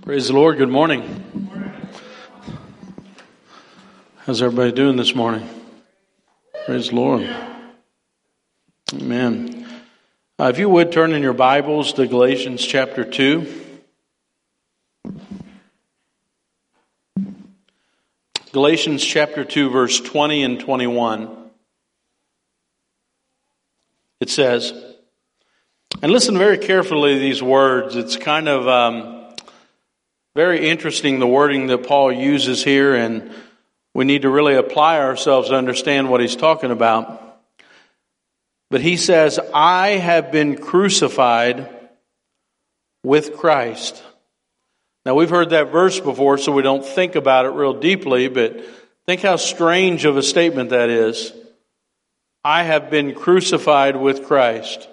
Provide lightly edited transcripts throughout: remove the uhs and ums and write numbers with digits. Praise the Lord. Good morning. How's everybody doing this morning? Praise the Lord. Amen. If you would turn in your Bibles to Galatians chapter 2. Galatians chapter 2, verse 20 and 21. It says, and listen very carefully to these words. It's kind of very interesting, the wording that Paul uses here, and we need to really apply ourselves to understand what he's talking about. But he says, I have been crucified with Christ. Now, we've heard that verse before, so we don't think about it real deeply, but think how strange of a statement that is. I have been crucified with Christ.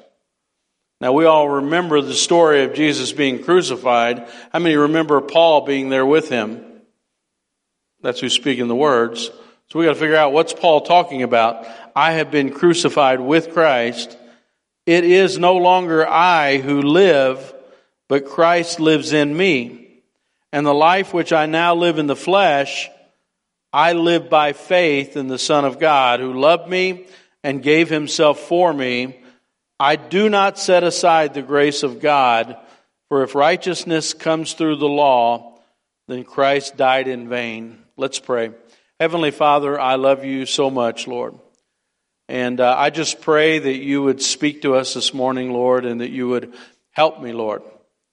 Now, we all remember the story of Jesus being crucified. How many remember Paul being there with him? That's who's speaking the words. So we got to figure out, what's Paul talking about? I have been crucified with Christ. It is no longer I who live, but Christ lives in me. And the life which I now live in the flesh, I live by faith in the Son of God, who loved me and gave himself for me. I do not set aside the grace of God, for if righteousness comes through the law, then Christ died in vain. Let's pray. Heavenly Father, I love you so much, Lord. And I just pray that you would speak to us this morning, Lord, and that you would help me, Lord.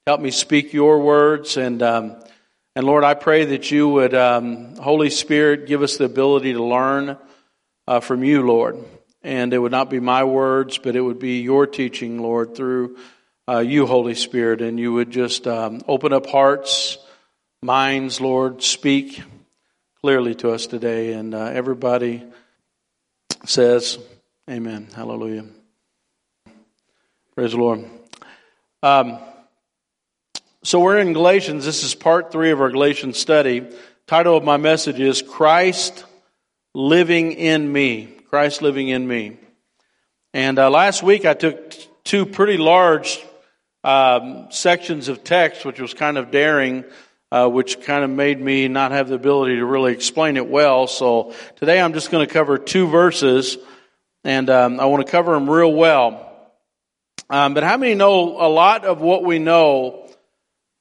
Help me speak your words. And Lord, I pray that you would, Holy Spirit, give us the ability to learn from you, Lord. And it would not be my words, but it would be your teaching, Lord, through you, Holy Spirit. And you would just open up hearts, minds, Lord. Speak clearly to us today. And everybody says, amen. Hallelujah. Praise the Lord. So we're in Galatians. This is part 3 of our Galatians study. Title of my message is Christ Living in Me. Christ living in me. And last week I took two pretty large sections of text, which was kind of daring, which kind of made me not have the ability to really explain it well. So today I'm just going to cover two verses, and I want to cover them real well. But how many know a lot of what we know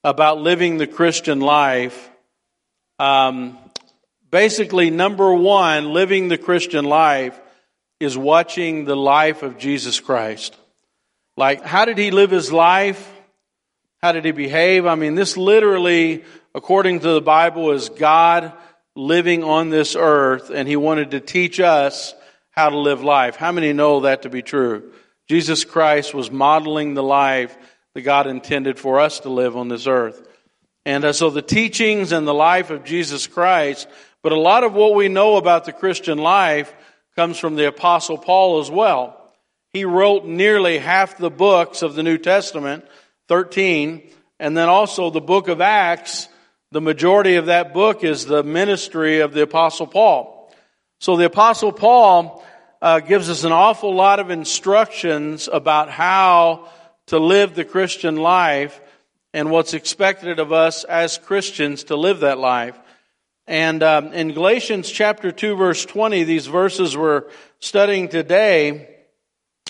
about living the Christian life? Basically, number one, living the Christian life is watching the life of Jesus Christ. Like, how did he live his life? How did he behave? I mean, this literally, according to the Bible, is God living on this earth, and he wanted to teach us how to live life. How many know that to be true? Jesus Christ was modeling the life that God intended for us to live on this earth. And so the teachings and the life of Jesus Christ. But a lot of what we know about the Christian life comes from the Apostle Paul as well. He wrote nearly half the books of the New Testament, 13, and then also the book of Acts. The majority of that book is the ministry of the Apostle Paul. So the Apostle Paul gives us an awful lot of instructions about how to live the Christian life and what's expected of us as Christians to live that life. And in Galatians chapter 2, verse 20, these verses we're studying today,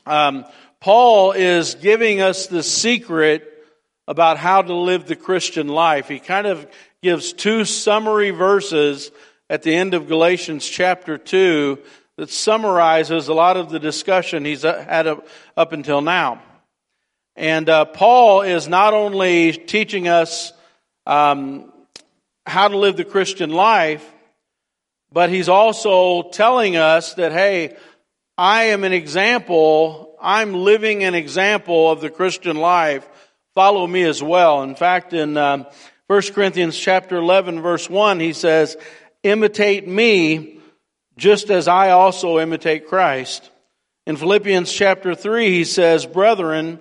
Paul is giving us the secret about how to live the Christian life. He kind of gives two summary verses at the end of Galatians chapter 2 that summarizes a lot of the discussion he's had up until now. And Paul is not only teaching us how to live the Christian life, but he's also telling us that, hey, I am an example, I'm living an example of the Christian life, follow me as well. In fact, in 1 Corinthians chapter 11, verse 1, he says, imitate me just as I also imitate Christ. In Philippians chapter 3, he says, brethren,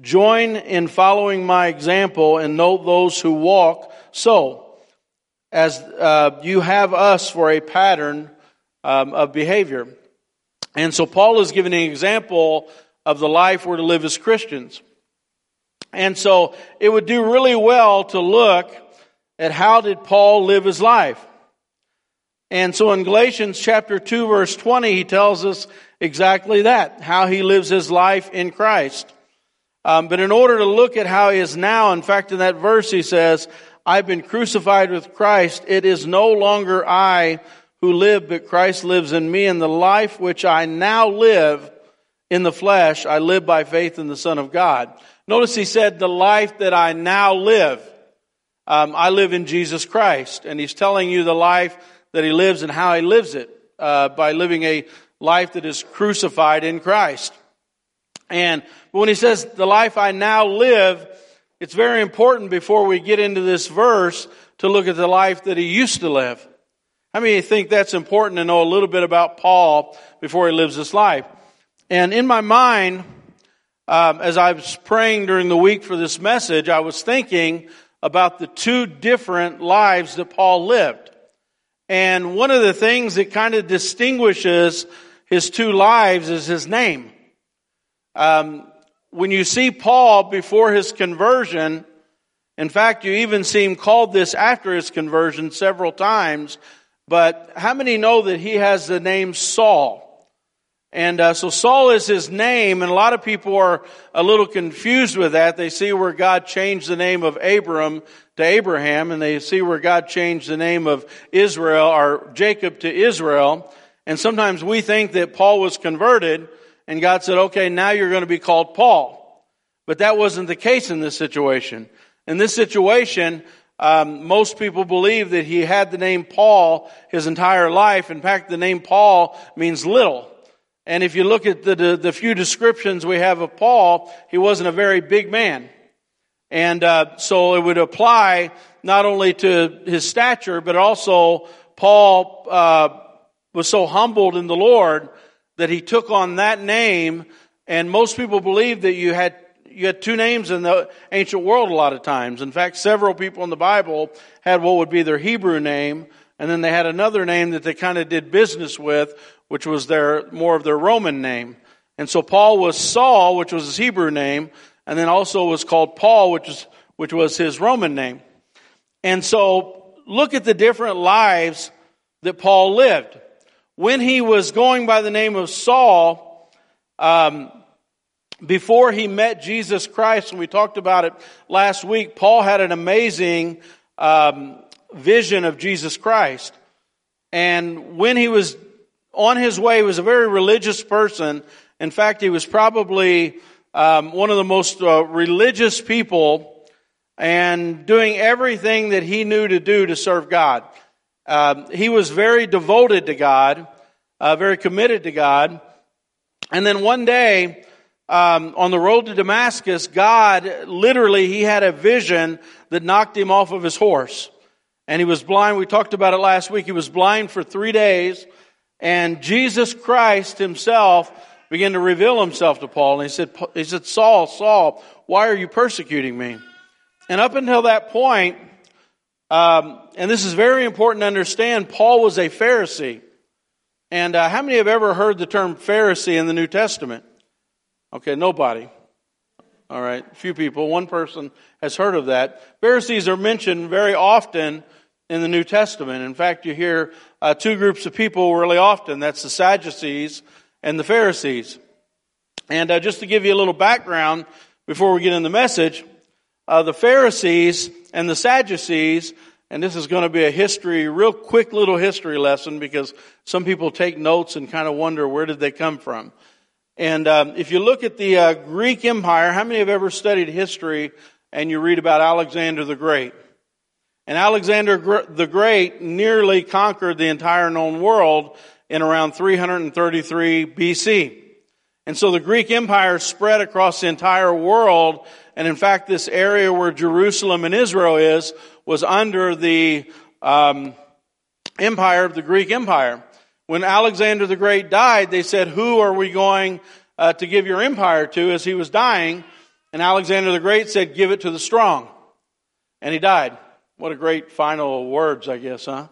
join in following my example and note those who walk so, as you have us for a pattern of behavior. And so Paul is giving an example of the life we're to live as Christians. And so it would do really well to look at how did Paul live his life. And so in Galatians chapter 2, verse 20, he tells us exactly that, how he lives his life in Christ. But in order to look at how he is now, in fact, in that verse he says, I've been crucified with Christ. It is no longer I who live, but Christ lives in me. And the life which I now live in the flesh, I live by faith in the Son of God. Notice he said, the life that I now live, I live in Jesus Christ. And he's telling you the life that he lives and how he lives it, by living a life that is crucified in Christ. And when he says, the life I now live, it's very important before we get into this verse to look at the life that he used to live. How many of you think that's important to know a little bit about Paul before he lives this life? And in my mind, as I was praying during the week for this message, I was thinking about the two different lives that Paul lived. And one of the things that kind of distinguishes his two lives is his name. When you see Paul before his conversion, in fact, you even see him called this after his conversion several times, but how many know that he has the name Saul? And so Saul is his name, and a lot of people are a little confused with that. They see where God changed the name of Abram to Abraham, and they see where God changed the name of Israel or Jacob to Israel. And sometimes we think that Paul was converted, and God said, okay, now you're going to be called Paul. But that wasn't the case in this situation. In this situation, most people believe that he had the name Paul his entire life. In fact, the name Paul means little. And if you look at the few descriptions we have of Paul, he wasn't a very big man. And so it would apply not only to his stature, but also Paul was so humbled in the Lord that he took on that name. And most people believe that you had two names in the ancient world a lot of times. In fact, several people in the Bible had what would be their Hebrew name, and then they had another name that they kind of did business with, which was more of their Roman name. And so Paul was Saul, which was his Hebrew name, and then also was called Paul, which was his Roman name. And so look at the different lives that Paul lived. When he was going by the name of Saul, before he met Jesus Christ, and we talked about it last week, Paul had an amazing vision of Jesus Christ. And when he was on his way, he was a very religious person. In fact, he was probably one of the most religious people, and doing everything that he knew to do to serve God. He was very devoted to God, very committed to God. And then one day, on the road to Damascus, God, literally, he had a vision that knocked him off of his horse. And he was blind. We talked about it last week. He was blind for 3 days. And Jesus Christ himself began to reveal himself to Paul. And he said, Saul, Saul, why are you persecuting me? And up until that point, and this is very important to understand, Paul was a Pharisee. And how many have ever heard the term Pharisee in the New Testament? Okay, nobody. All right, a few people. One person has heard of that. Pharisees are mentioned very often in the New Testament. In fact, you hear two groups of people really often. That's the Sadducees and the Pharisees. And just to give you a little background before we get in the message, the Pharisees and the Sadducees, and this is going to be a real quick little history lesson, because some people take notes and kind of wonder, where did they come from? And if you look at the Greek Empire, how many have ever studied history and you read about Alexander the Great? And Alexander the Great nearly conquered the entire known world in around 333 BC. And so the Greek Empire spread across the entire world. And in fact, this area where Jerusalem and Israel is was under the empire of the Greek Empire. When Alexander the Great died, they said, who are we going to give your empire to, as he was dying? And Alexander the Great said, give it to the strong. And he died. What a great final words, I guess, huh?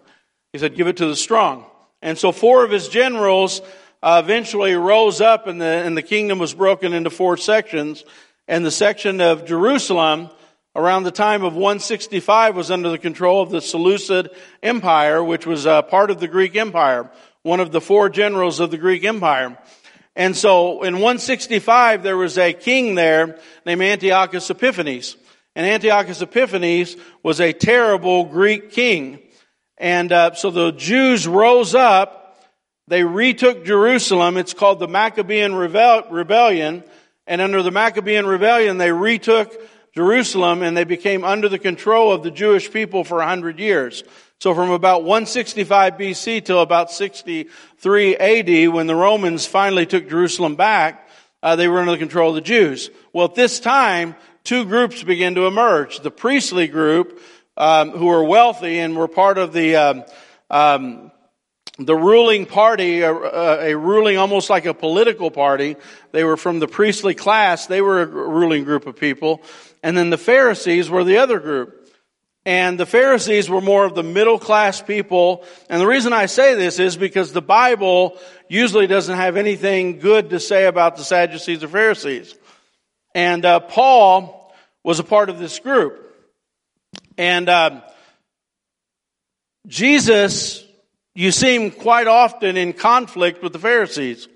He said, give it to the strong. And so four of his generals eventually rose up, and the kingdom was broken into four sections. And the section of Jerusalem around the time of 165 was under the control of the Seleucid Empire, which was a part of the Greek Empire, one of the four generals of the Greek Empire. And so in 165, there was a king there named Antiochus Epiphanes. And Antiochus Epiphanes was a terrible Greek king. And so the Jews rose up. They retook Jerusalem. It's called the Maccabean Rebellion. And under the Maccabean Rebellion, they retook Jerusalem and they became under the control of the Jewish people for 100 years. So from about 165 BC till about 63 AD, when the Romans finally took Jerusalem back, they were under the control of the Jews. Well, at this time, two groups began to emerge. The priestly group, who were wealthy and were part of the ruling party, a ruling almost like a political party. They were from the priestly class. They were a ruling group of people. And then the Pharisees were the other group. And the Pharisees were more of the middle class people. And the reason I say this is because the Bible usually doesn't have anything good to say about the Sadducees or Pharisees. And Paul was a part of this group. And Jesus... You see him quite often in conflict with the Pharisees.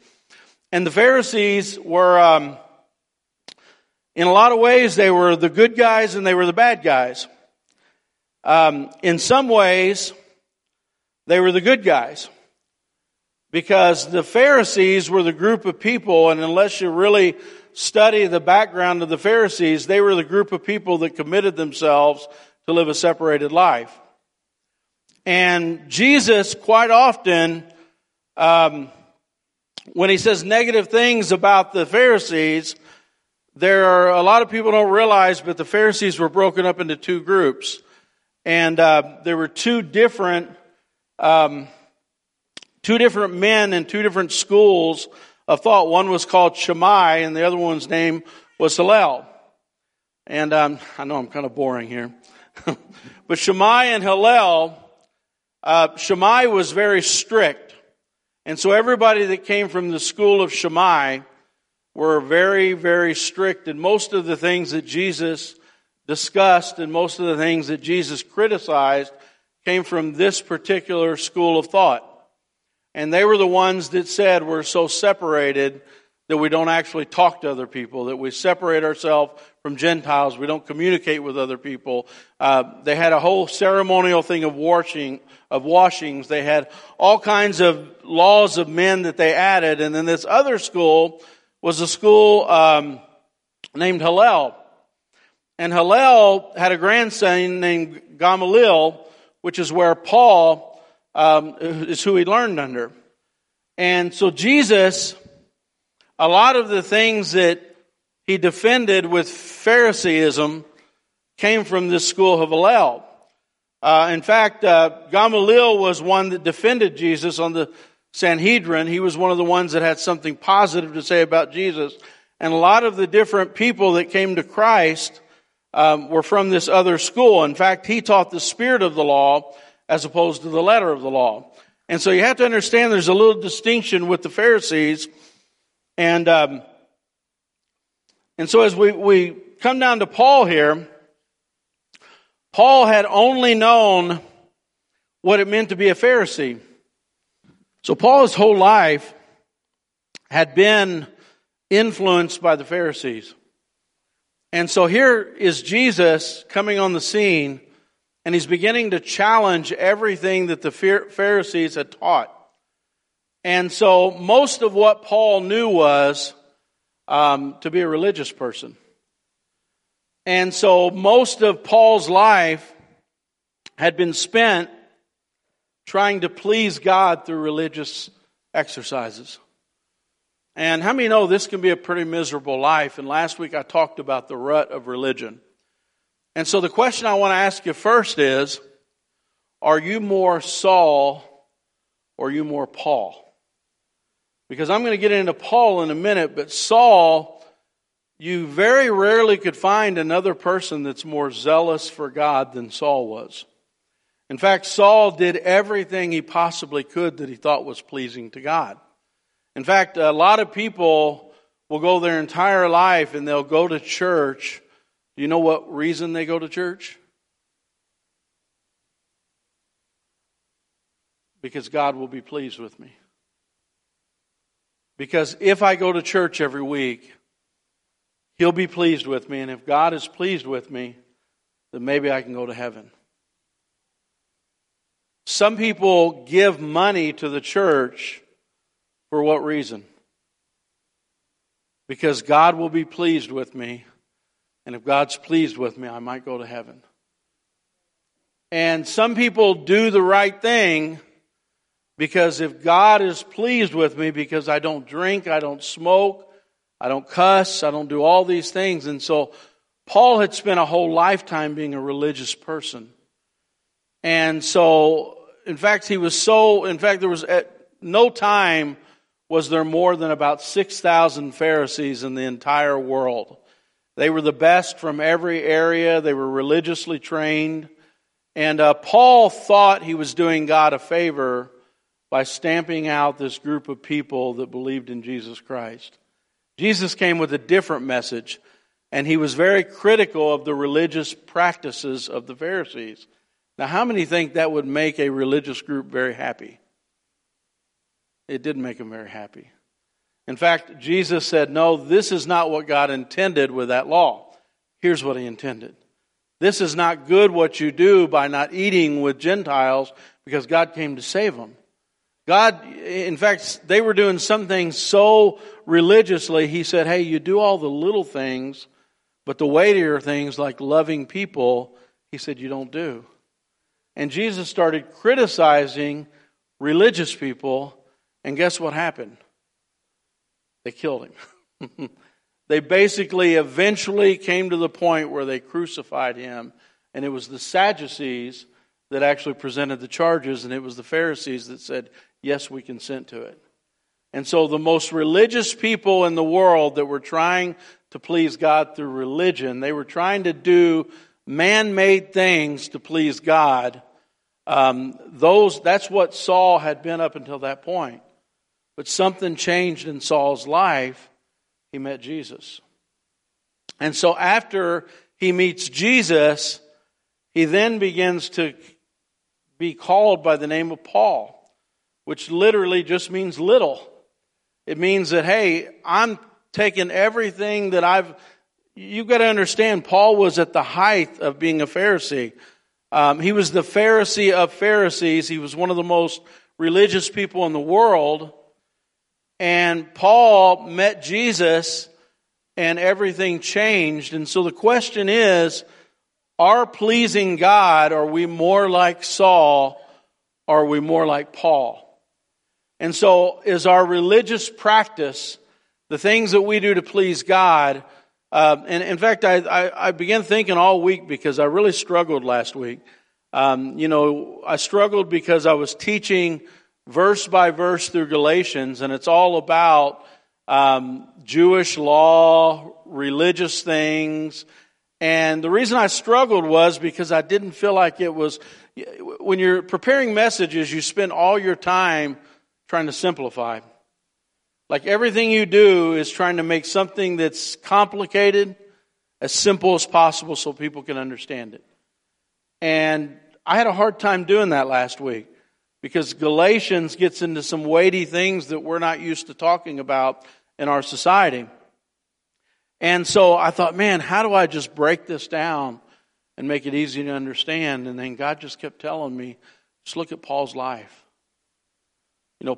And the Pharisees were, in a lot of ways, they were the good guys and they were the bad guys. In some ways, they were the good guys. Because the Pharisees were the group of people, and unless you really study the background of the Pharisees, they were the group of people that committed themselves to live a separated life. And Jesus quite often, when he says negative things about the Pharisees, there are a lot of people don't realize, but the Pharisees were broken up into two groups. And there were two different men and two different schools of thought. One was called Shammai, and the other one's name was Hillel. And I know I'm kind of boring here. But Shammai and Hillel... Shammai was very strict. And so everybody that came from the school of Shammai were very, very strict. And most of the things that Jesus discussed and most of the things that Jesus criticized came from this particular school of thought. And they were the ones that said we're so separated that we don't actually talk to other people, that we separate ourselves from Gentiles, we don't communicate with other people. They had a whole ceremonial thing of washings. They had all kinds of laws of men that they added. And then this other school was a school named Hillel. And Hillel had a grandson named Gamaliel, which is where Paul is who he learned under. And so Jesus, a lot of the things that he defended with Phariseeism came from this school of Hillel. In fact, Gamaliel was one that defended Jesus on the Sanhedrin. He was one of the ones that had something positive to say about Jesus. And a lot of the different people that came to Christ were from this other school. In fact, he taught the spirit of the law as opposed to the letter of the law. And so you have to understand there's a little distinction with the Pharisees. And... And so as we come down to Paul here, Paul had only known what it meant to be a Pharisee. So Paul's whole life had been influenced by the Pharisees. And so here is Jesus coming on the scene, and he's beginning to challenge everything that the Pharisees had taught. And so most of what Paul knew was to be a religious person. And so most of Paul's life had been spent trying to please God through religious exercises. And how many know this can be a pretty miserable life? And last week I talked about the rut of religion. And so the question I want to ask you first is, are you more Saul or are you more Paul? Because I'm going to get into Paul in a minute, but Saul, you very rarely could find another person that's more zealous for God than Saul was. In fact, Saul did everything he possibly could that he thought was pleasing to God. In fact, a lot of people will go their entire life and they'll go to church Do you know what reason they go to church? Because God will be pleased with me. Because if I go to church every week, He'll be pleased with me. And if God is pleased with me, then maybe I can go to heaven. Some people give money to the church for what reason? Because God will be pleased with me. And if God's pleased with me, I might go to heaven. And some people do the right thing because if God is pleased with me, because I don't drink, I don't smoke, I don't cuss, I don't do all these things. And so Paul had spent a whole lifetime being a religious person. And so, in fact, there was at no time was there more than about 6,000 Pharisees in the entire world. They were the best from every area. They were religiously trained. And Paul thought he was doing God a favor by stamping out this group of people that believed in Jesus Christ. Jesus came with a different message, and he was very critical of the religious practices of the Pharisees. Now, how many think that would make a religious group very happy? It didn't make them very happy. In fact, Jesus said, no, this is not what God intended with that law. Here's what He intended. This is not good what you do by not eating with Gentiles, because God came to save them. God, in fact, they were doing some things so religiously, He said, hey, you do all the little things, but the weightier things like loving people, He said, you don't do. And Jesus started criticizing religious people, and guess what happened? They killed Him. They basically eventually came to the point where they crucified Him, and it was the Sadducees that actually presented the charges, and it was the Pharisees that said, yes, we consent to it. And so the most religious people in the world that were trying to please God through religion, they were trying to do man-made things to please God. That's what Saul had been up until that point. But something changed in Saul's life. He met Jesus. And so after he meets Jesus, he then begins to be called by the name of Paul, which literally just means little. It means that, hey, I'm taking everything that you've got to understand, Paul was at the height of being a Pharisee. He was the Pharisee of Pharisees. He was one of the most religious people in the world. And Paul met Jesus, and everything changed. And so the question is, are pleasing God, are we more like Saul, or are we more like Paul? And so is our religious practice, the things that we do to please God, and in fact, I began thinking all week because I really struggled last week. I struggled because I was teaching verse by verse through Galatians, and it's all about Jewish law, religious things. And the reason I struggled was because I didn't feel like it was... When you're preparing messages, you spend all your time trying to simplify. Like everything you do is trying to make something that's complicated as simple as possible so people can understand it. And I had a hard time doing that last week because Galatians gets into some weighty things that we're not used to talking about in our society. And so I thought, man, how do I just break this down and make it easy to understand? And then God just kept telling me, just look at Paul's life.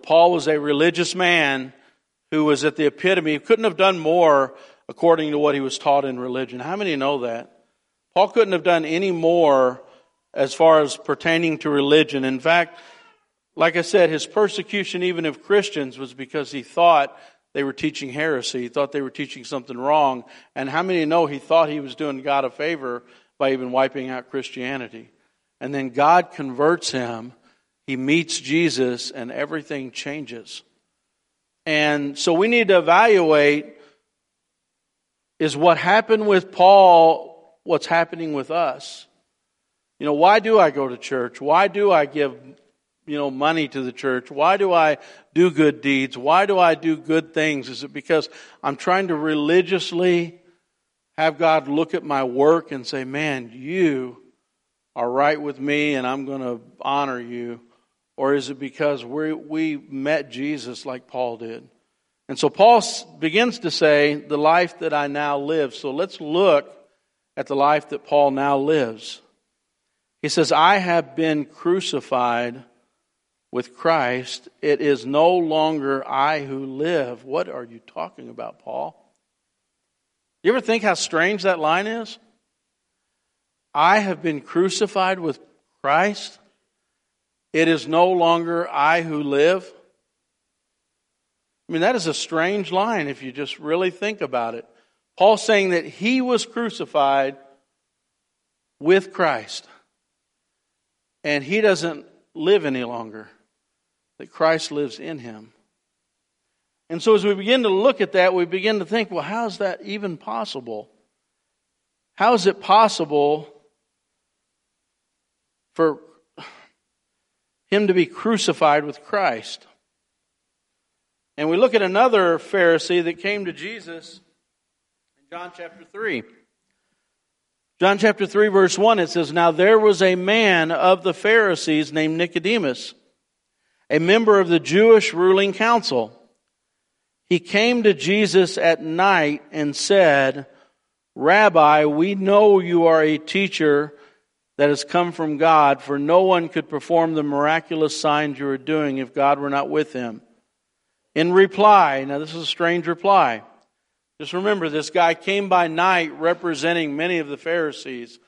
Paul was a religious man who was at the epitome, couldn't have done more according to what he was taught in religion. How many know that? Paul couldn't have done any more as far as pertaining to religion. In fact, like I said, his persecution even of Christians was because he thought they were teaching heresy. He thought they were teaching something wrong. And how many know he thought he was doing God a favor by even wiping out Christianity? And then God converts him. He meets Jesus, and everything changes. And so we need to evaluate, is what happened with Paul what's happening with us? Why do I go to church? Why do I give, money to the church? Why do I do good deeds? Why do I do good things? Is it because I'm trying to religiously have God look at my work and say, man, you are right with me and I'm going to honor you? Or is it because we met Jesus like Paul did? And so Paul begins to say, the life that I now live. So let's look at the life that Paul now lives. He says, I have been crucified with Christ. It is no longer I who live. What are you talking about, Paul? You ever think how strange that line is? I have been crucified with Christ. It is no longer I who live. I mean, that is a strange line if you just really think about it. Paul saying that he was crucified with Christ. And he doesn't live any longer. That Christ lives in him. And so as we begin to look at that, we begin to think, well, how is that even possible? How is it possible for him to be crucified with Christ? And we look at another Pharisee that came to Jesus in John chapter 3. John chapter 3 verse 1, it says, now there was a man of the Pharisees named Nicodemus, a member of the Jewish ruling council. He came to Jesus at night and said, Rabbi, we know you are a teacher that has come from God, for no one could perform the miraculous signs you are doing if God were not with him. In reply, now this is a strange reply. Just remember, this guy came by night representing many of the Pharisees.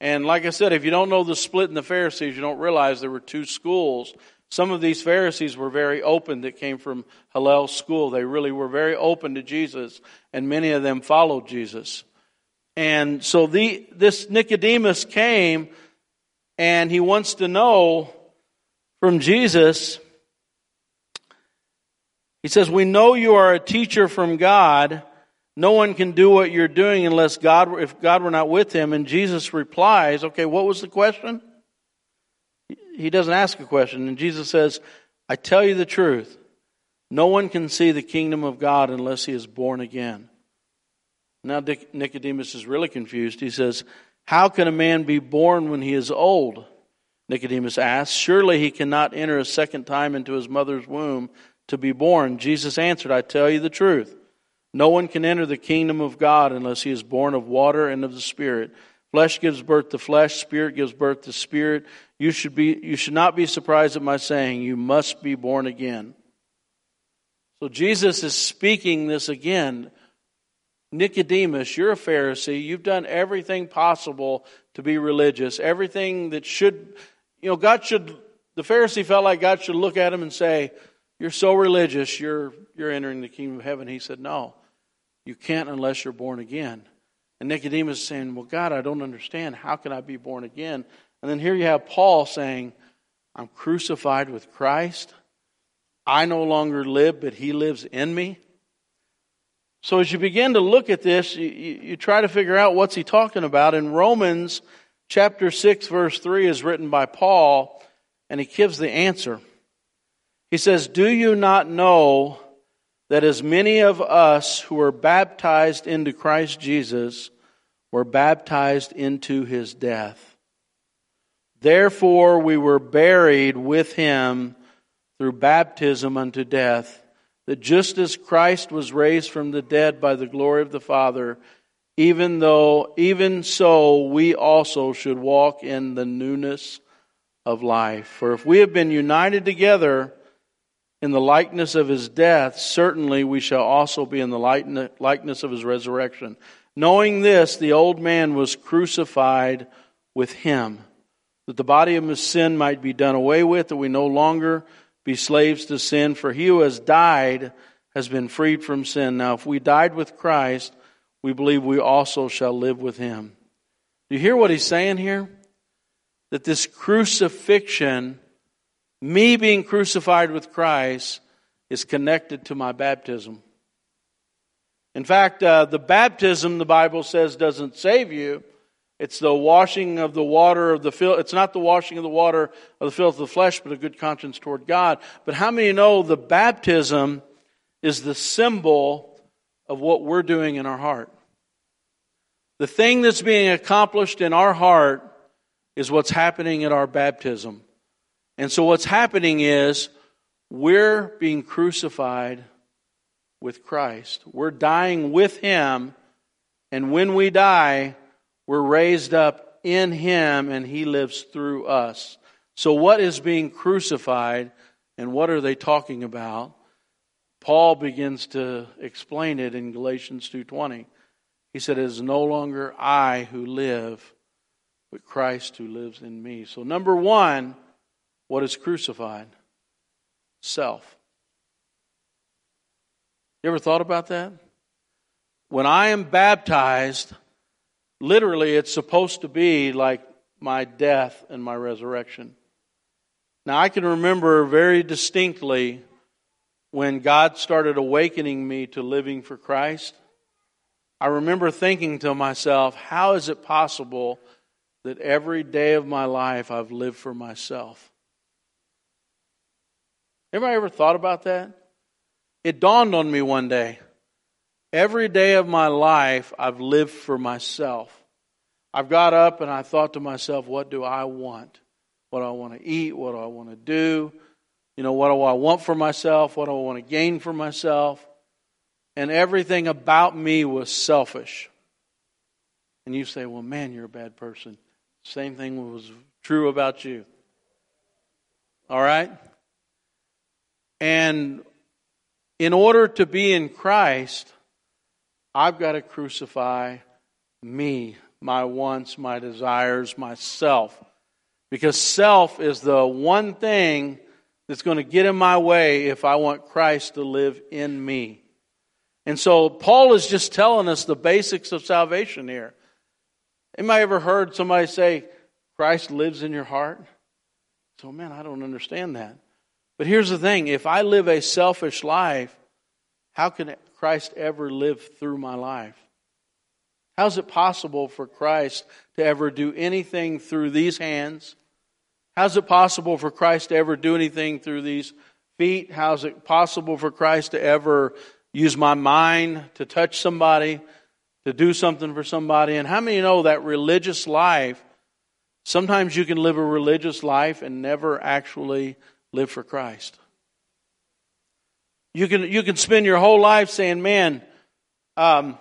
And like I said, if you don't know the split in the Pharisees, you don't realize there were two schools. Some of these Pharisees were very open that came from Hillel's school. They really were very open to Jesus, and many of them followed Jesus. And so this Nicodemus came, and he wants to know from Jesus. He says, we know you are a teacher from God. No one can do what you're doing unless if God were not with him. And Jesus replies, okay, what was the question? He doesn't ask a question. And Jesus says, I tell you the truth. No one can see the kingdom of God unless he is born again. Now Nicodemus is really confused. He says, how can a man be born when he is old? Nicodemus asks, surely he cannot enter a second time into his mother's womb to be born. Jesus answered, I tell you the truth. No one can enter the kingdom of God unless he is born of water and of the Spirit. Flesh gives birth to flesh, Spirit gives birth to Spirit. You should not be surprised at my saying, you must be born again. So Jesus is speaking this again. Nicodemus, you're a Pharisee. You've done everything possible to be religious. Everything that should, the Pharisee felt like God should look at him and say, you're so religious, you're entering the kingdom of heaven. He said, no, you can't unless you're born again. And Nicodemus is saying, well, God, I don't understand. How can I be born again? And then here you have Paul saying, I'm crucified with Christ. I no longer live, but he lives in me. So as you begin to look at this, you try to figure out what's he talking about. In Romans chapter 6, verse 3 is written by Paul, and he gives the answer. He says, do you not know that as many of us who were baptized into Christ Jesus were baptized into his death? Therefore we were buried with him through baptism unto death, that just as Christ was raised from the dead by the glory of the Father, even so we also should walk in the newness of life. For if we have been united together in the likeness of his death, certainly we shall also be in the likeness of his resurrection. Knowing this, the old man was crucified with him, that the body of his sin might be done away with, that we no longer be slaves to sin. For he who has died has been freed from sin. Now, if we died with Christ, we believe we also shall live with him. Do you hear what he's saying here? That this crucifixion, me being crucified with Christ, is connected to my baptism. In fact, the baptism, the Bible says, doesn't save you. It's the washing of the water of the filth. It's not the washing of the water of the filth of the flesh, but a good conscience toward God. But how many know the baptism is the symbol of what we're doing in our heart? The thing that's being accomplished in our heart is what's happening at our baptism. And so what's happening is we're being crucified with Christ. We're dying with Him. And when we die, we're raised up in Him and He lives through us. So what is being crucified and what are they talking about? Paul begins to explain it in Galatians 2:20. He said, it is no longer I who live, but Christ who lives in me. So number one, what is crucified? Self. You ever thought about that? When I am baptized, literally it's supposed to be like my death and my resurrection. Now I can remember very distinctly when God started awakening me to living for Christ. I remember thinking to myself, how is it possible that every day of my life I've lived for myself? Anybody ever thought about that? It dawned on me one day. Every day of my life I've lived for myself. I've got up and I thought to myself, what do I want? What do I want to eat? What do I want to do? You know, what do I want for myself? What do I want to gain for myself? And everything about me was selfish. And you say, well, man, you're a bad person. Same thing was true about you. All right? And in order to be in Christ, I've got to crucify me, my wants, my desires, myself. Because self is the one thing that's going to get in my way if I want Christ to live in me. And so Paul is just telling us the basics of salvation here. Anybody ever heard somebody say, Christ lives in your heart? So, man, I don't understand that. But here's the thing. If I live a selfish life, how can Christ ever live through my life? How is it possible for Christ to ever do anything through these hands? How is it possible for Christ to ever do anything through these feet? How is it possible for Christ to ever use my mind to touch somebody, to do something for somebody? And how many know that religious life, sometimes you can live a religious life and never actually live for Christ. You can spend your whole life saying, man, I'm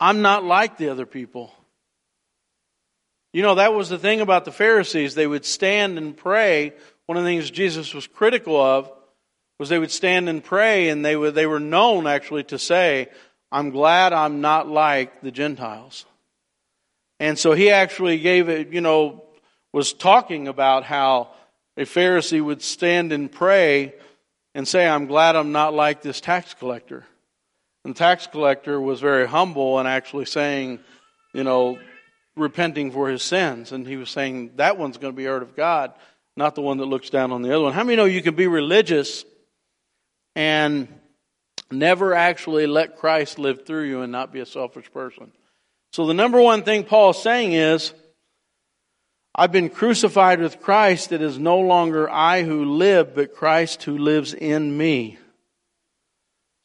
not like the other people. You know, that was the thing about the Pharisees. They would stand and pray. One of the things Jesus was critical of was they would stand and pray, and they were known actually to say, I'm glad I'm not like the Gentiles. And so he actually gave it, you know, was talking about how a Pharisee would stand and pray and say, I'm glad I'm not like this tax collector. And the tax collector was very humble and actually saying, you know, repenting for his sins. And he was saying, that one's going to be heard of God, not the one that looks down on the other one. How many know you can be religious and never actually let Christ live through you and not be a selfish person? So the number one thing Paul is saying is, I've been crucified with Christ. It is no longer I who live, but Christ who lives in me.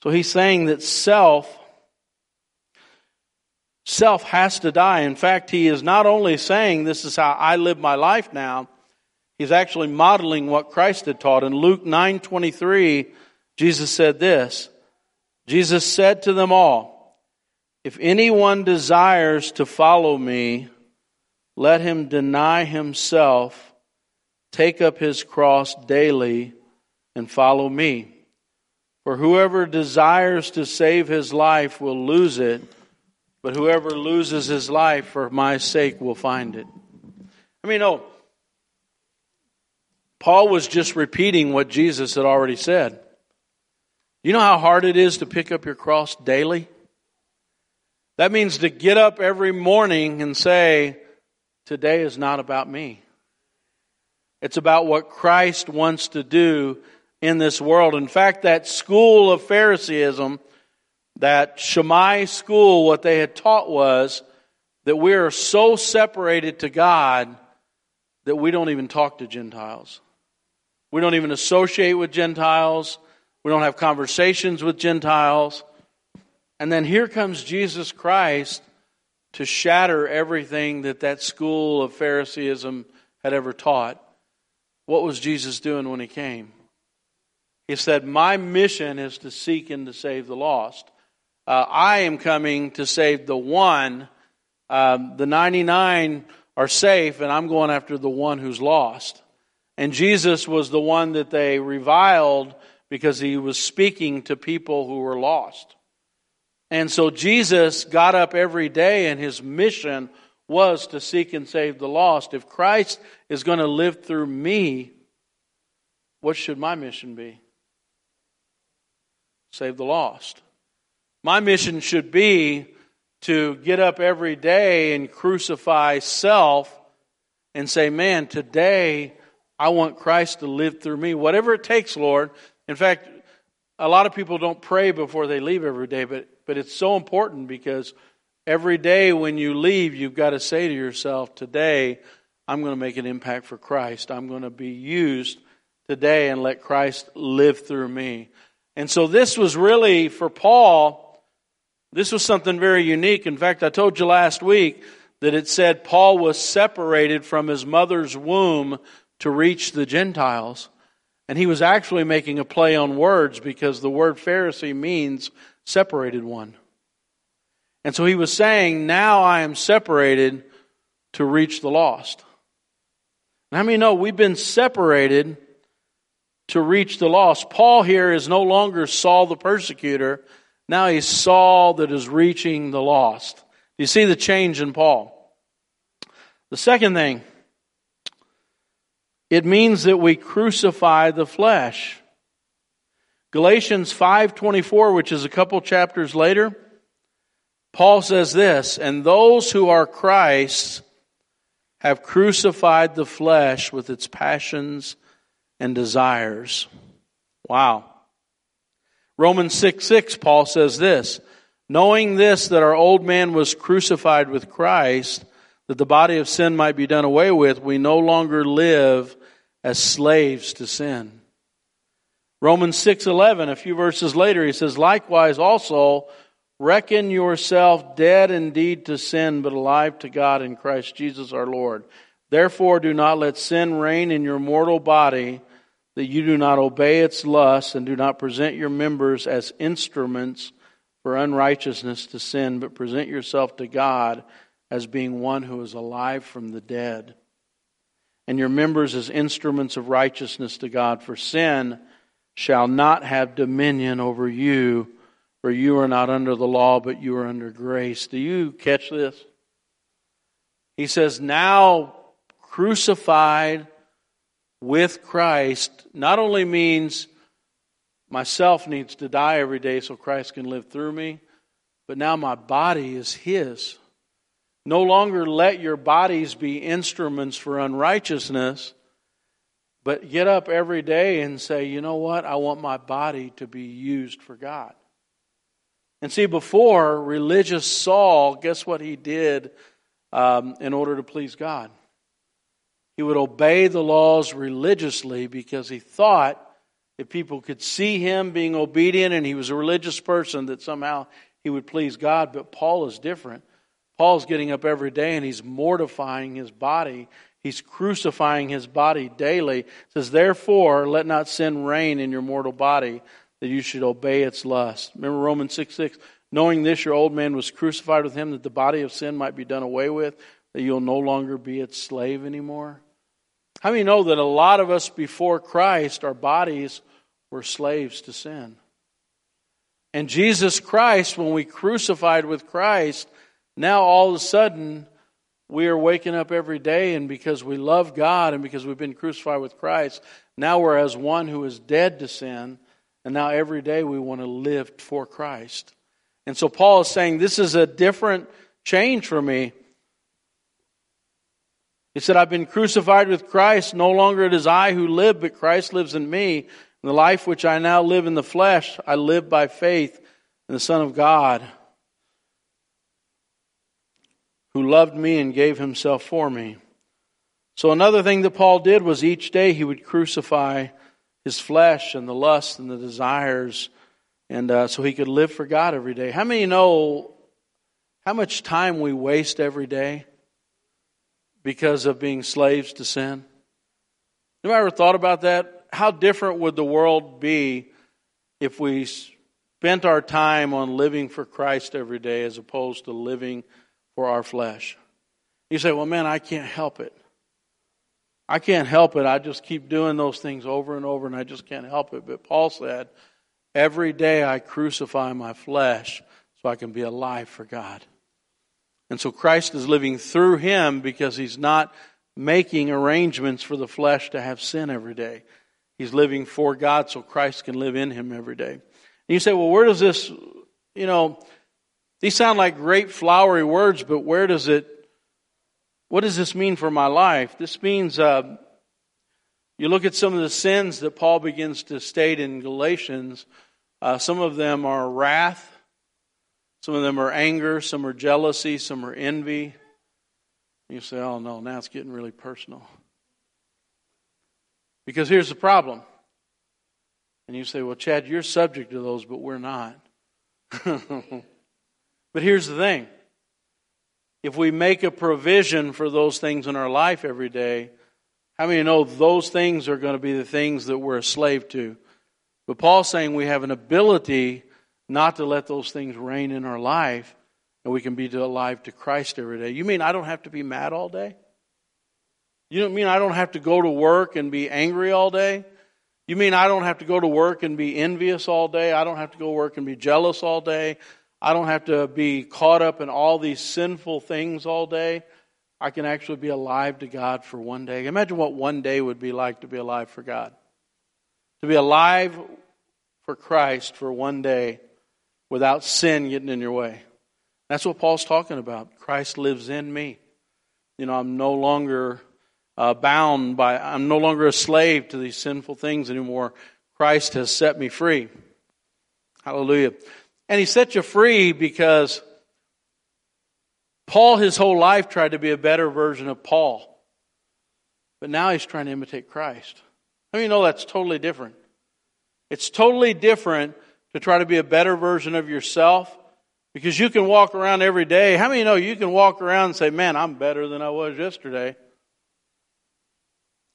So he's saying that self has to die. In fact, he is not only saying this is how I live my life now, he's actually modeling what Christ had taught. In Luke 9:23, Jesus said this, Jesus said to them all, if anyone desires to follow me, let him deny himself, take up his cross daily, and follow me. For whoever desires to save his life will lose it, but whoever loses his life for my sake will find it. I mean, no, Paul was just repeating what Jesus had already said. You know how hard it is to pick up your cross daily? That means to get up every morning and say, today is not about me. It's about what Christ wants to do in this world. In fact, that school of Phariseeism, that Shammai school, what they had taught was that we are so separated to God that we don't even talk to Gentiles. We don't even associate with Gentiles. We don't have conversations with Gentiles. And then here comes Jesus Christ to shatter everything that school of Phariseeism had ever taught, what was Jesus doing when he came? He said, my mission is to seek and to save the lost. I am coming to save the one. The 99 are safe, and I'm going after the one who's lost. And Jesus was the one that they reviled because he was speaking to people who were lost. And so Jesus got up every day, and his mission was to seek and save the lost. If Christ is going to live through me, what should my mission be? Save the lost. My mission should be to get up every day and crucify self and say, man, today I want Christ to live through me. Whatever it takes, Lord. In fact, a lot of people don't pray before they leave every day, but it's so important because every day when you leave, you've got to say to yourself, today I'm going to make an impact for Christ. I'm going to be used today and let Christ live through me. And so this was really, for Paul, this was something very unique. In fact, I told you last week that it said Paul was separated from his mother's womb to reach the Gentiles. And he was actually making a play on words because the word Pharisee means separated one. And so he was saying, now I am separated to reach the lost. And how many know we've been separated to reach the lost? Paul here is no longer Saul the persecutor. Now he's Saul that is reaching the lost. You see the change in Paul. The second thing, it means that we crucify the flesh. Galatians 5:24, which is a couple chapters later, Paul says this, and those who are Christ's have crucified the flesh with its passions and desires. Wow. Romans 6:6, Paul says this, knowing this, that our old man was crucified with Christ, that the body of sin might be done away with, we no longer live as slaves to sin. Romans 6:11, a few verses later, he says, likewise also, reckon yourself dead indeed to sin, but alive to God in Christ Jesus our Lord. Therefore do not let sin reign in your mortal body, that you do not obey its lusts, and do not present your members as instruments for unrighteousness to sin, but present yourself to God as being one who is alive from the dead, and your members as instruments of righteousness to God. For sin shall not have dominion over you, for you are not under the law, but you are under grace. Do you catch this? He says, now crucified with Christ not only means myself needs to die every day so Christ can live through me, but now my body is his. No longer let your bodies be instruments for unrighteousness, but get up every day and say, you know what? I want my body to be used for God. And see, before religious Saul, guess what he did in order to please God? He would obey the laws religiously because he thought if people could see him being obedient and he was a religious person that somehow he would please God. But Paul is different. Paul's getting up every day and he's mortifying his body. He's crucifying his body daily. It says, therefore, let not sin reign in your mortal body, that you should obey its lust. Remember Romans 6:6, knowing this, your old man was crucified with him, that the body of sin might be done away with, that you'll no longer be its slave anymore. How many know that a lot of us before Christ, our bodies were slaves to sin? And Jesus Christ, when we crucified with Christ, now all of a sudden, we are waking up every day, and because we love God and because we've been crucified with Christ, now we're as one who is dead to sin, and now every day we want to live for Christ. And so Paul is saying, this is a different change for me. He said, I've been crucified with Christ. No longer it is I who live, but Christ lives in me. And the life which I now live in the flesh, I live by faith in the Son of God, who loved me and gave himself for me. So another thing that Paul did was each day he would crucify his flesh and the lust and the desires, and so he could live for God every day. How many know How much time we waste every day because of being slaves to sin? Have you ever thought about that? How different would the world be if we spent our time on living for Christ every day as opposed to living for our flesh? You say, well, man, I can't help it. I can't help it. I just keep doing those things over and over, and I just can't help it. But Paul said, every day I crucify my flesh so I can be alive for God. And so Christ is living through him because he's not making arrangements for the flesh to have sin every day. He's living for God so Christ can live in him every day. And you say, well, where does this, these sound like great flowery words, but what does this mean for my life? This means you look at some of the sins that Paul begins to state in Galatians. Some of them are wrath. Some of them are anger. Some are jealousy. Some are envy. You say, oh no, now it's getting really personal. Because here's the problem. And you say, well, Chad, you're subject to those, but we're not. But here's the thing. If we make a provision for those things in our life every day, how many know those things are going to be the things that we're a slave to? But Paul's saying we have an ability not to let those things reign in our life, and we can be alive to Christ every day. You mean I don't have to be mad all day? You mean I don't have to go to work and be angry all day? You mean I don't have to go to work and be envious all day? I don't have to go to work and be jealous all day? I don't have to be caught up in all these sinful things all day? I can actually be alive to God for one day. Imagine what one day would be like to be alive for God. To be alive for Christ for one day without sin getting in your way. That's what Paul's talking about. Christ lives in me. I'm no longer I'm no longer a slave to these sinful things anymore. Christ has set me free. Hallelujah. And he set you free because Paul his whole life tried to be a better version of Paul. But now he's trying to imitate Christ. How many know that's totally different? It's totally different to try to be a better version of yourself. Because you can walk around every day. How many know you can walk around and say, man, I'm better than I was yesterday.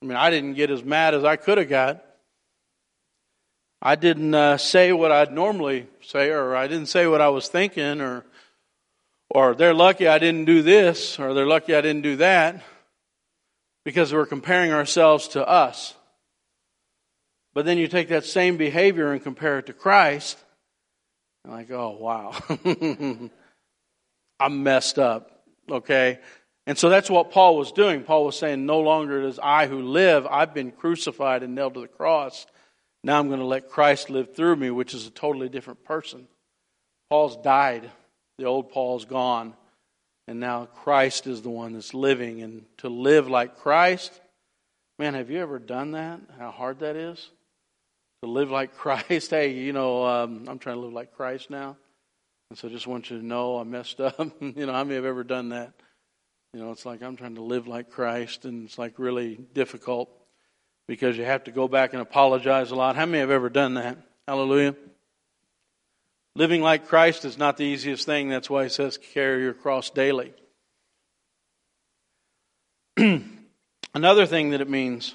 I mean, I didn't get as mad as I could have got. I didn't say what I'd normally say, or I didn't say what I was thinking, or they're lucky I didn't do this, or they're lucky I didn't do that, because we're comparing ourselves to us. But then you take that same behavior and compare it to Christ, and like, oh, wow, I'm messed up, okay? And so that's what Paul was doing. Paul was saying, no longer is I who live. I've been crucified and nailed to the cross. Now I'm going to let Christ live through me, which is a totally different person. Paul's died. The old Paul's gone. And now Christ is the one that's living. And to live like Christ, man, have you ever done that? How hard that is? To live like Christ. Hey, I'm trying to live like Christ now. And so I just want you to know I messed up. How many have ever done that? It's like I'm trying to live like Christ, and it's like really difficult. Because you have to go back and apologize a lot. How many have ever done that? Hallelujah. Living like Christ is not the easiest thing. That's why he says carry your cross daily. Another thing that it means.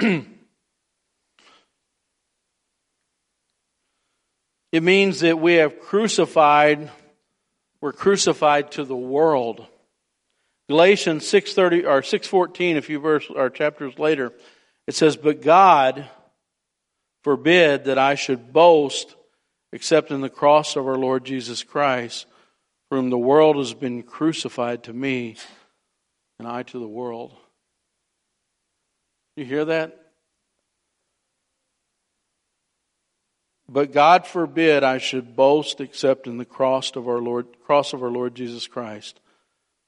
It means that we're crucified to the world. Galatians 6:30 or 6:14, a few verses or chapters later, it says, "But God forbid that I should boast except in the cross of our Lord Jesus Christ, for whom the world has been crucified to me, and I to the world." You hear that? But God forbid I should boast except in the cross of our Lord Jesus Christ,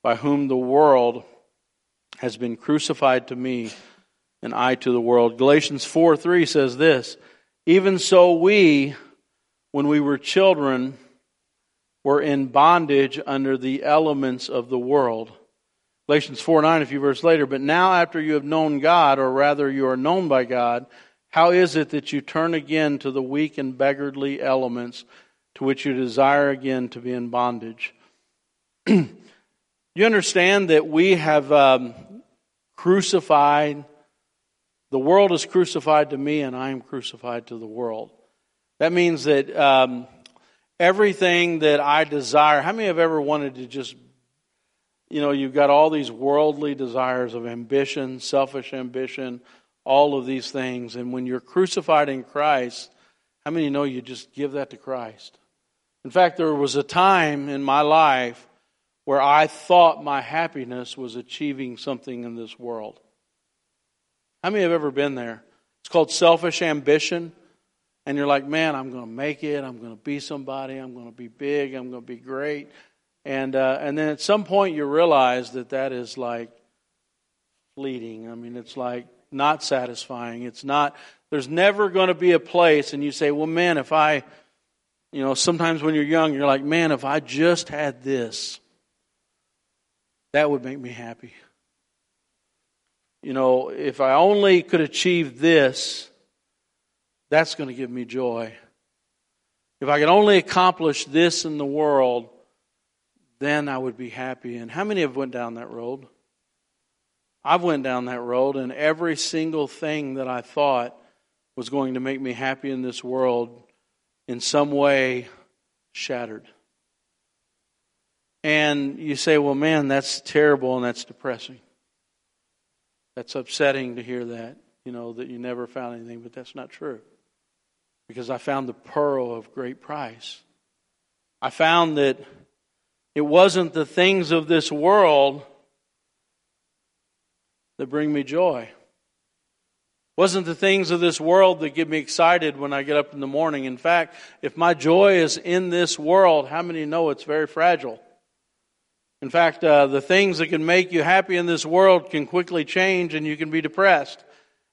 by whom the world has been crucified to me, and I to the world. Galatians 4:3 says this, "Even so we, when we were children, were in bondage under the elements of the world." Galatians 4:9, a few verses later, "But now after you have known God, or rather you are known by God, how is it that you turn again to the weak and beggarly elements to which you desire again to be in bondage?" You understand that we have crucified, the world is crucified to me and I am crucified to the world. That means that everything that I desire, how many have ever wanted to just, you know, you've got all these worldly desires of ambition, selfish ambition, all of these things. And when you're crucified in Christ, how many know you just give that to Christ? In fact, there was a time in my life where I thought my happiness was achieving something in this world. How many have ever been there? It's called selfish ambition. And you're like, man, I'm going to make it. I'm going to be somebody. I'm going to be big. I'm going to be great. And then at some point you realize that that is like fleeting. I mean, it's like not satisfying. It's not, there's never going to be a place. And you say, well, man, if I, you know, sometimes when you're young, you're like, man, if I just had this, that would make me happy. You know, if I only could achieve this, that's going to give me joy. If I could only accomplish this in the world, then I would be happy. And how many have went down that road? I've went down that road, and every single thing that I thought was going to make me happy in this world in some way shattered. And you say, well, man, that's terrible and that's depressing. That's upsetting to hear that, you know, that you never found anything, but that's not true. Because I found the pearl of great price. I found that it wasn't the things of this world that bring me joy. It wasn't the things of this world that get me excited when I get up in the morning. In fact, if my joy is in this world, how many know it's very fragile? In fact, the things that can make you happy in this world can quickly change and you can be depressed.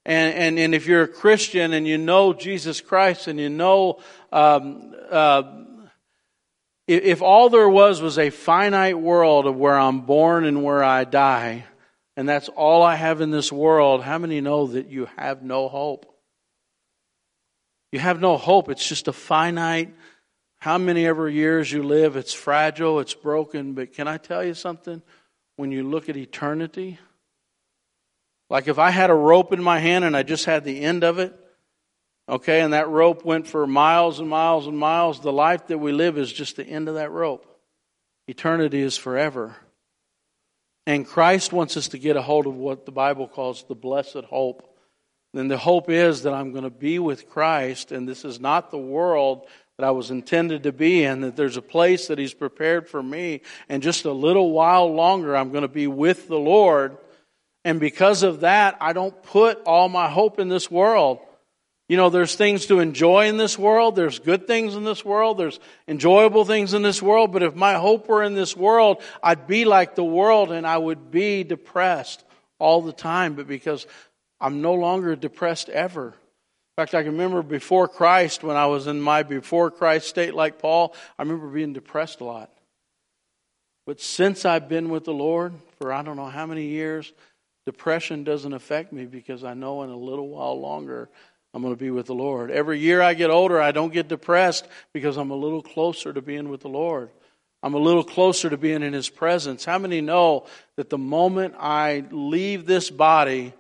And if you're a Christian and you know Jesus Christ and you know if all there was a finite world of where I'm born and where I die, and that's all I have in this world, how many know that you have no hope? You have no hope. It's just a finite, how many ever years you live, it's fragile, it's broken. But can I tell you something? When you look at eternity, like if I had a rope in my hand and I just had the end of it, okay, and that rope went for miles and miles and miles. The life that we live is just the end of that rope. Eternity is forever. And Christ wants us to get a hold of what the Bible calls the blessed hope. And the hope is that I'm going to be with Christ, and this is not the world that I was intended to be in, that there's a place that He's prepared for me, and just a little while longer I'm going to be with the Lord. And because of that, I don't put all my hope in this world. You know, there's things to enjoy in this world. There's good things in this world. There's enjoyable things in this world. But if my hope were in this world, I'd be like the world and I would be depressed all the time. But because I'm no longer depressed ever. In fact, I can remember before Christ, when I was in my before Christ state like Paul, I remember being depressed a lot. But since I've been with the Lord for I don't know how many years, depression doesn't affect me because I know in a little while longer I'm going to be with the Lord. Every year I get older, I don't get depressed because I'm a little closer to being with the Lord. I'm a little closer to being in His presence. How many know that the moment I leave this body,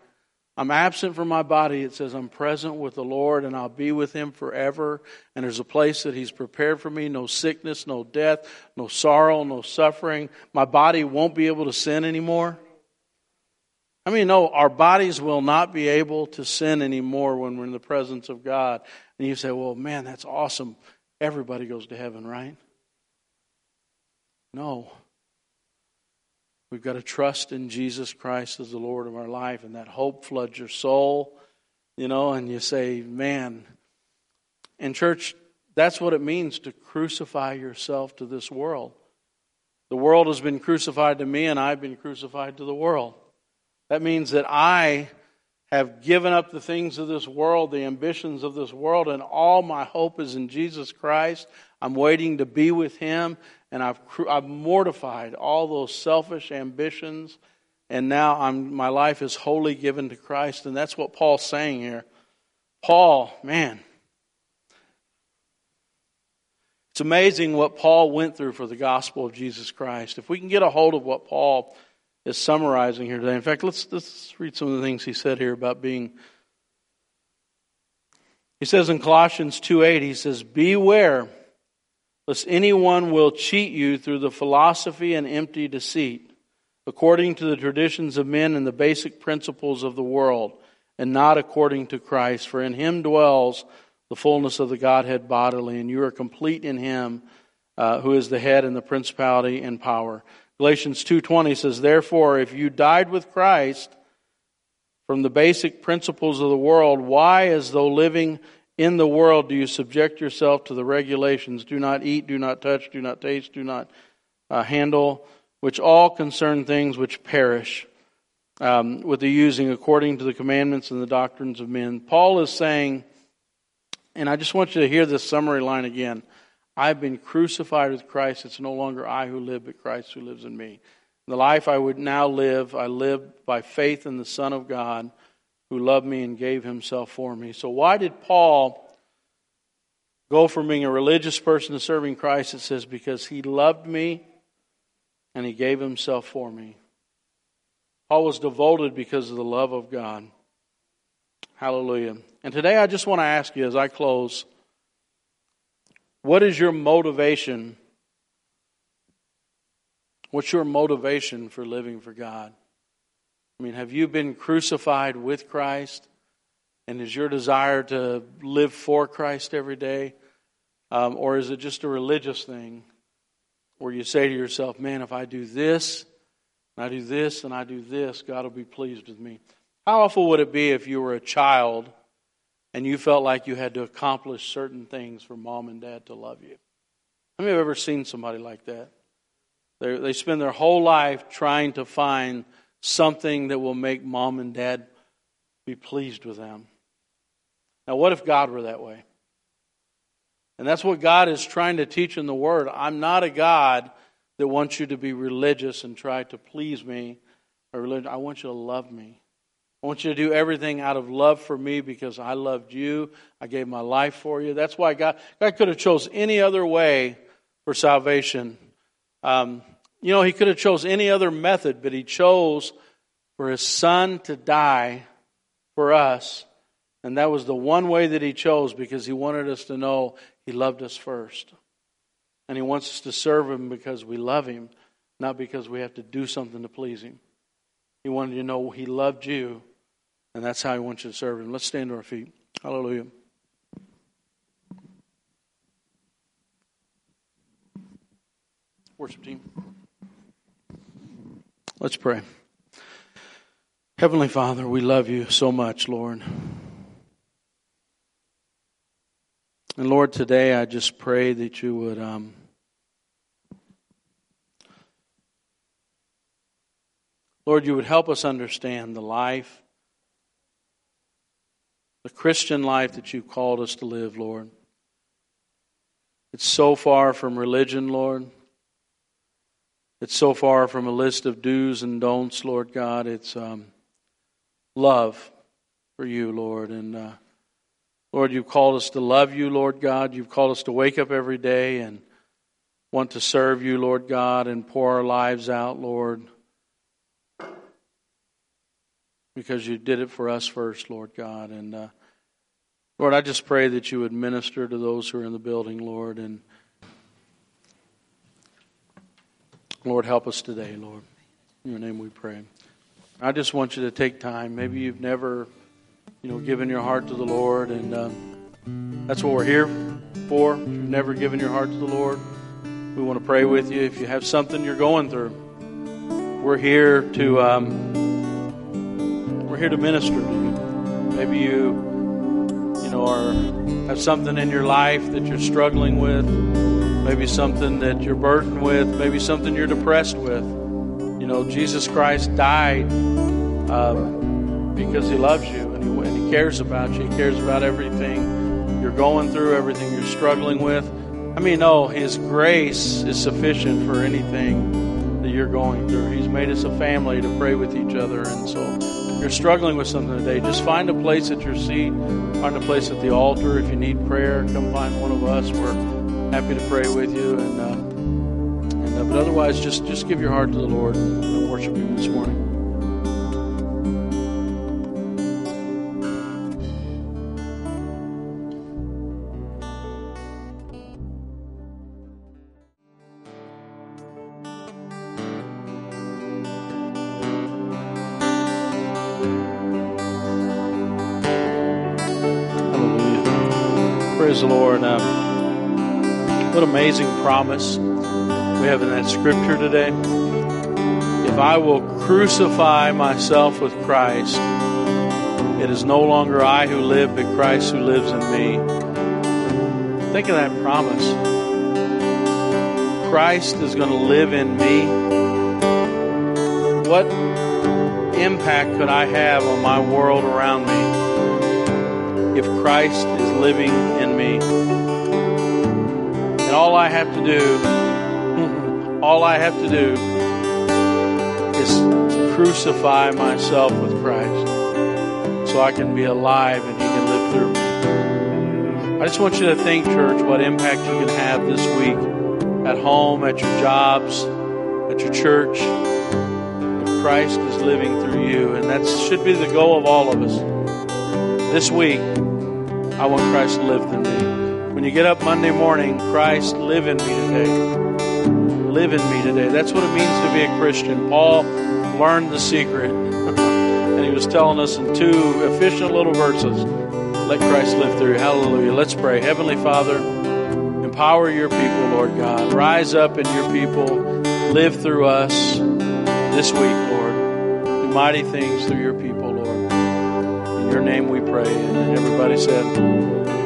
I'm absent from my body, it says I'm present with the Lord and I'll be with Him forever. And there's a place that He's prepared for me, no sickness, no death, no sorrow, no suffering. My body won't be able to sin anymore. I mean, no, our bodies will not be able to sin anymore when we're in the presence of God. And you say, well, man, that's awesome. Everybody goes to heaven, right? No. We've got to trust in Jesus Christ as the Lord of our life. And that hope floods your soul, you know, and you say, man. And church, that's what it means to crucify yourself to this world. The world has been crucified to me and I've been crucified to the world. That means that I have given up the things of this world, the ambitions of this world, and all my hope is in Jesus Christ. I'm waiting to be with Him, and I've mortified all those selfish ambitions, and now my life is wholly given to Christ, and that's what Paul's saying here. Paul, man, It's amazing what Paul went through for the gospel of Jesus Christ. If we can get a hold of what Paul is summarizing here today. In fact, let's read some of the things he said here about being. He says in Colossians 2:8, he says, "Beware lest anyone will cheat you through the philosophy and empty deceit, according to the traditions of men and the basic principles of the world, and not according to Christ. For in him dwells the fullness of the Godhead bodily, and you are complete in him who is the head and the principality and power." Galatians 2:20 says, "Therefore, if you died with Christ from the basic principles of the world, why, as though living in the world, do you subject yourself to the regulations? Do not eat, do not touch, do not taste, do not handle, which all concern things which perish with the using according to the commandments and the doctrines of men." Paul is saying, and I just want you to hear this summary line again, "I've been crucified with Christ. It's no longer I who live, but Christ who lives in me. The life I would now live, I live by faith in the Son of God who loved me and gave himself for me." So why did Paul go from being a religious person to serving Christ? It says, because he loved me and he gave himself for me. Paul was devoted because of the love of God. Hallelujah. And today I just want to ask you as I close, what is your motivation? What's your motivation for living for God? I mean, have you been crucified with Christ? And is your desire to live for Christ every day? Or is it just a religious thing where you say to yourself, man, if I do this, and I do this, and I do this, God will be pleased with me. How awful would it be if you were a child and you felt like you had to accomplish certain things for mom and dad to love you? How many have ever seen somebody like that? They spend their whole life trying to find something that will make mom and dad be pleased with them. Now, what if God were that way? And that's what God is trying to teach in the Word. I'm not a God that wants you to be religious and try to please me. I want you to love me. I want you to do everything out of love for me because I loved you. I gave my life for you. That's why God could have chose any other way for salvation. He could have chose any other method, but he chose for his son to die for us. And that was the one way that he chose because he wanted us to know he loved us first. And he wants us to serve him because we love him, not because we have to do something to please him. He wanted you to know he loved you. And that's how he wants you to serve him. Let's stand to our feet. Hallelujah. Worship team. Let's pray. Heavenly Father, we love you so much, Lord. And Lord, today I just pray that you would Lord, you would help us understand the life, the Christian life that you've called us to live, Lord. It's so far from religion, Lord. It's so far from a list of do's and don'ts, Lord God. It's love for you, Lord. And Lord, you've called us to love you, Lord God. You've called us to wake up every day and want to serve you, Lord God, and pour our lives out, Lord. Because you did it for us first, Lord God. And Lord, I just pray that you would minister to those who are in the building, Lord. And Lord, help us today, Lord. In your name we pray. I just want you to take time. Maybe you've never, given your heart to the Lord. And that's what we're here for. If you've never given your heart to the Lord, we want to pray with you. If you have something you're going through, we're here to... We're here to minister to you. Maybe you have something in your life that you're struggling with. Maybe something that you're burdened with. Maybe something you're depressed with. Jesus Christ died because he loves you and he cares about you. He cares about everything you're going through, everything you're struggling with. His grace is sufficient for anything that you're going through. He's made us a family to pray with each other, and so you're struggling with something today, just find a place at your seat, find a place at the altar. If you need prayer, come find one of us. We're happy to pray with you. But otherwise, just give your heart to the Lord and worship Him this morning. The Lord, what amazing promise we have in that scripture today. If I will crucify myself with Christ, it is no longer I who live, but Christ who lives in me. Think of that promise. Christ is going to live in me. What impact could I have on my world around me if Christ is living in me? And all I have to do is crucify myself with Christ so I can be alive and He can live through me. I just want you to think, church, what impact you can have this week at home, at your jobs, at your church, if Christ is living through you. And that should be the goal of all of us. This week, I want Christ to live in me. When you get up Monday morning, Christ, live in me today. Live in me today. That's what it means to be a Christian. Paul learned the secret. And he was telling us in two efficient little verses, let Christ live through you. Hallelujah. Let's pray. Heavenly Father, empower your people, Lord God. Rise up in your people. Live through us this week, Lord. Do mighty things through your people, Lord. In your name we pray. And everybody said...